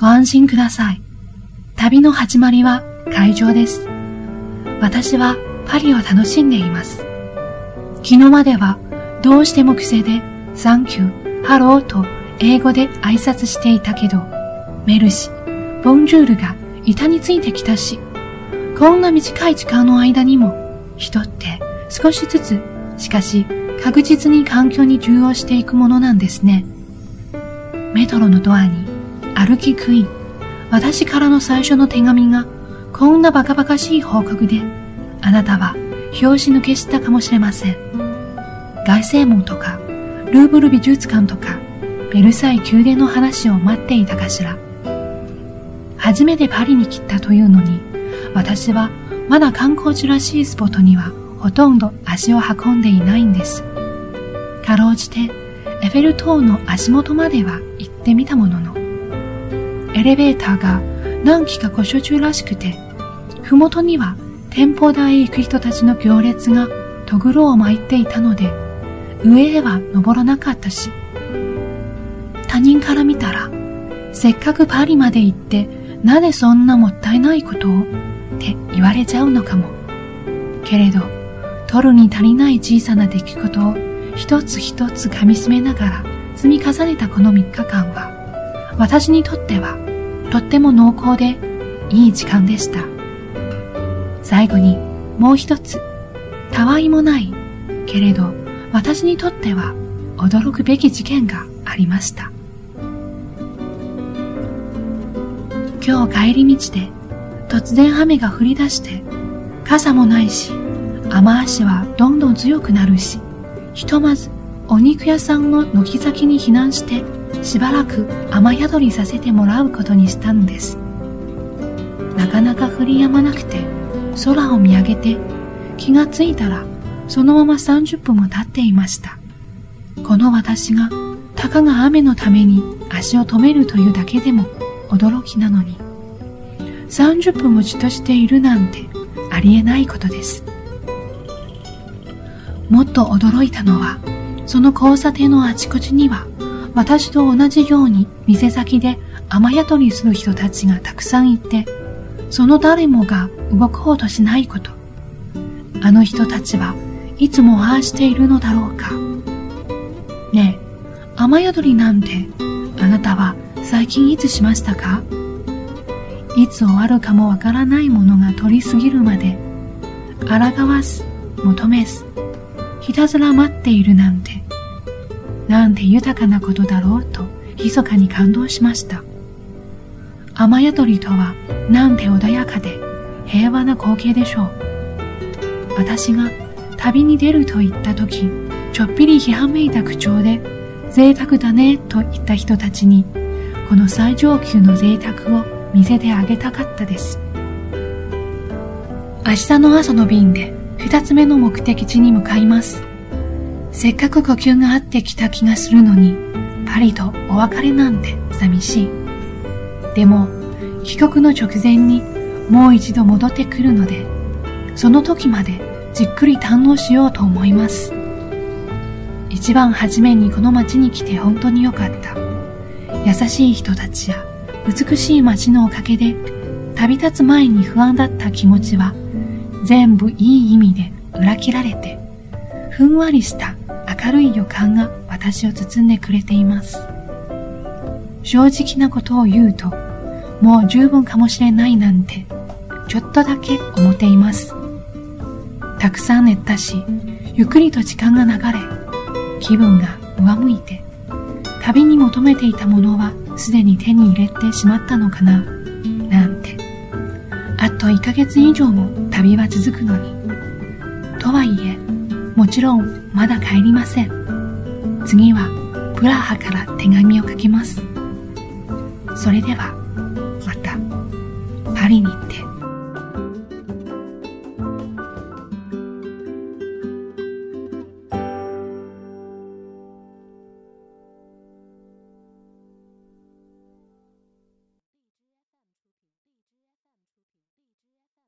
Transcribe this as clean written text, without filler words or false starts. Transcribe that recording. ご安心ください。旅の始まりは会場です。私はパリを楽しんでいます。昨日まではどうしても癖でサンキュー、ハローと英語で挨拶していたけど、メルシ、ボンジュールが板についてきたし、こんな短い時間の間にも人って少しずつ、しかし確実に環境に順応していくものなんですね。メトロのドアに歩きクイーン、私からの最初の手紙がこんなバカバカしい報告で、あなたは拍子抜けしたかもしれません。凱旋門とかルーブル美術館とかベルサイ宮殿の話を待っていたかしら。初めてパリに来たというのに、私はまだ観光地らしいスポットにはほとんど足を運んでいないんです。かろうじてエッフェル塔の足元までは行ってみたものの、エレベーターが何機か故障中らしくて、ふもとには展望台へ行く人たちの行列がとぐろを巻いていたので、上へは登らなかったし、他人から見たら、せっかくパリまで行ってなぜそんなもったいないことをって言われちゃうのかも。けれど、取るに足りない小さな出来事を一つ一つ噛み締めながら積み重ねたこの3日間は、私にとってはとっても濃厚でいい時間でした。最後にもう一つ、たわいもない、けれど私にとっては驚くべき事件がありました。今日帰り道で突然雨が降り出して、傘もないし、雨足はどんどん強くなるし、ひとまずお肉屋さんの軒先に避難して、しばらく雨宿りさせてもらうことにしたんです。なかなか降り止まなくて、空を見上げて、気がついたらそのまま30分も経っていました。この私が、たかが雨のために足を止めるというだけでも、驚きなのに、30分もじっとしているなんてありえないことです。もっと驚いたのは、その交差点のあちこちには、私と同じように店先で雨宿りする人たちがたくさんいて、その誰もが動こうとしないこと。あの人たちはいつもああしているのだろうか。ねえ、雨宿りなんて、あなたは最近いつしましたか？いつ終わるかもわからないものが通り過ぎるまで、抗わず、求めず、ひたすら待っているなんて、なんて豊かなことだろうと、密かに感動しました。雨宿りとは、なんて穏やかで、平和な光景でしょう。私が旅に出ると言ったとき、ちょっぴりひらめいた口調で、贅沢だねと言った人たちに、この最上級の贅沢を見せてあげたかったです。明日の朝の便で2つ目の目的地に向かいます。せっかく呼吸が合ってきた気がするのに、パリとお別れなんて寂しい。でも、帰国の直前にもう一度戻ってくるので、その時までじっくり堪能しようと思います。一番初めにこの街に来て本当に良かった。優しい人たちや美しい街のおかげで、旅立つ前に不安だった気持ちは全部いい意味で裏切られて、ふんわりした明るい予感が私を包んでくれています。正直なことを言うと、もう十分かもしれないなんてちょっとだけ思っています。たくさん寝たし、ゆっくりと時間が流れ、気分が上向いて、旅に求めていたものはすでに手に入れてしまったのかな、なんて。あと1ヶ月以上も旅は続くのに。とはいえ、もちろんまだ帰りません。次はプラハから手紙を書きます。それでは、また、パリに行って。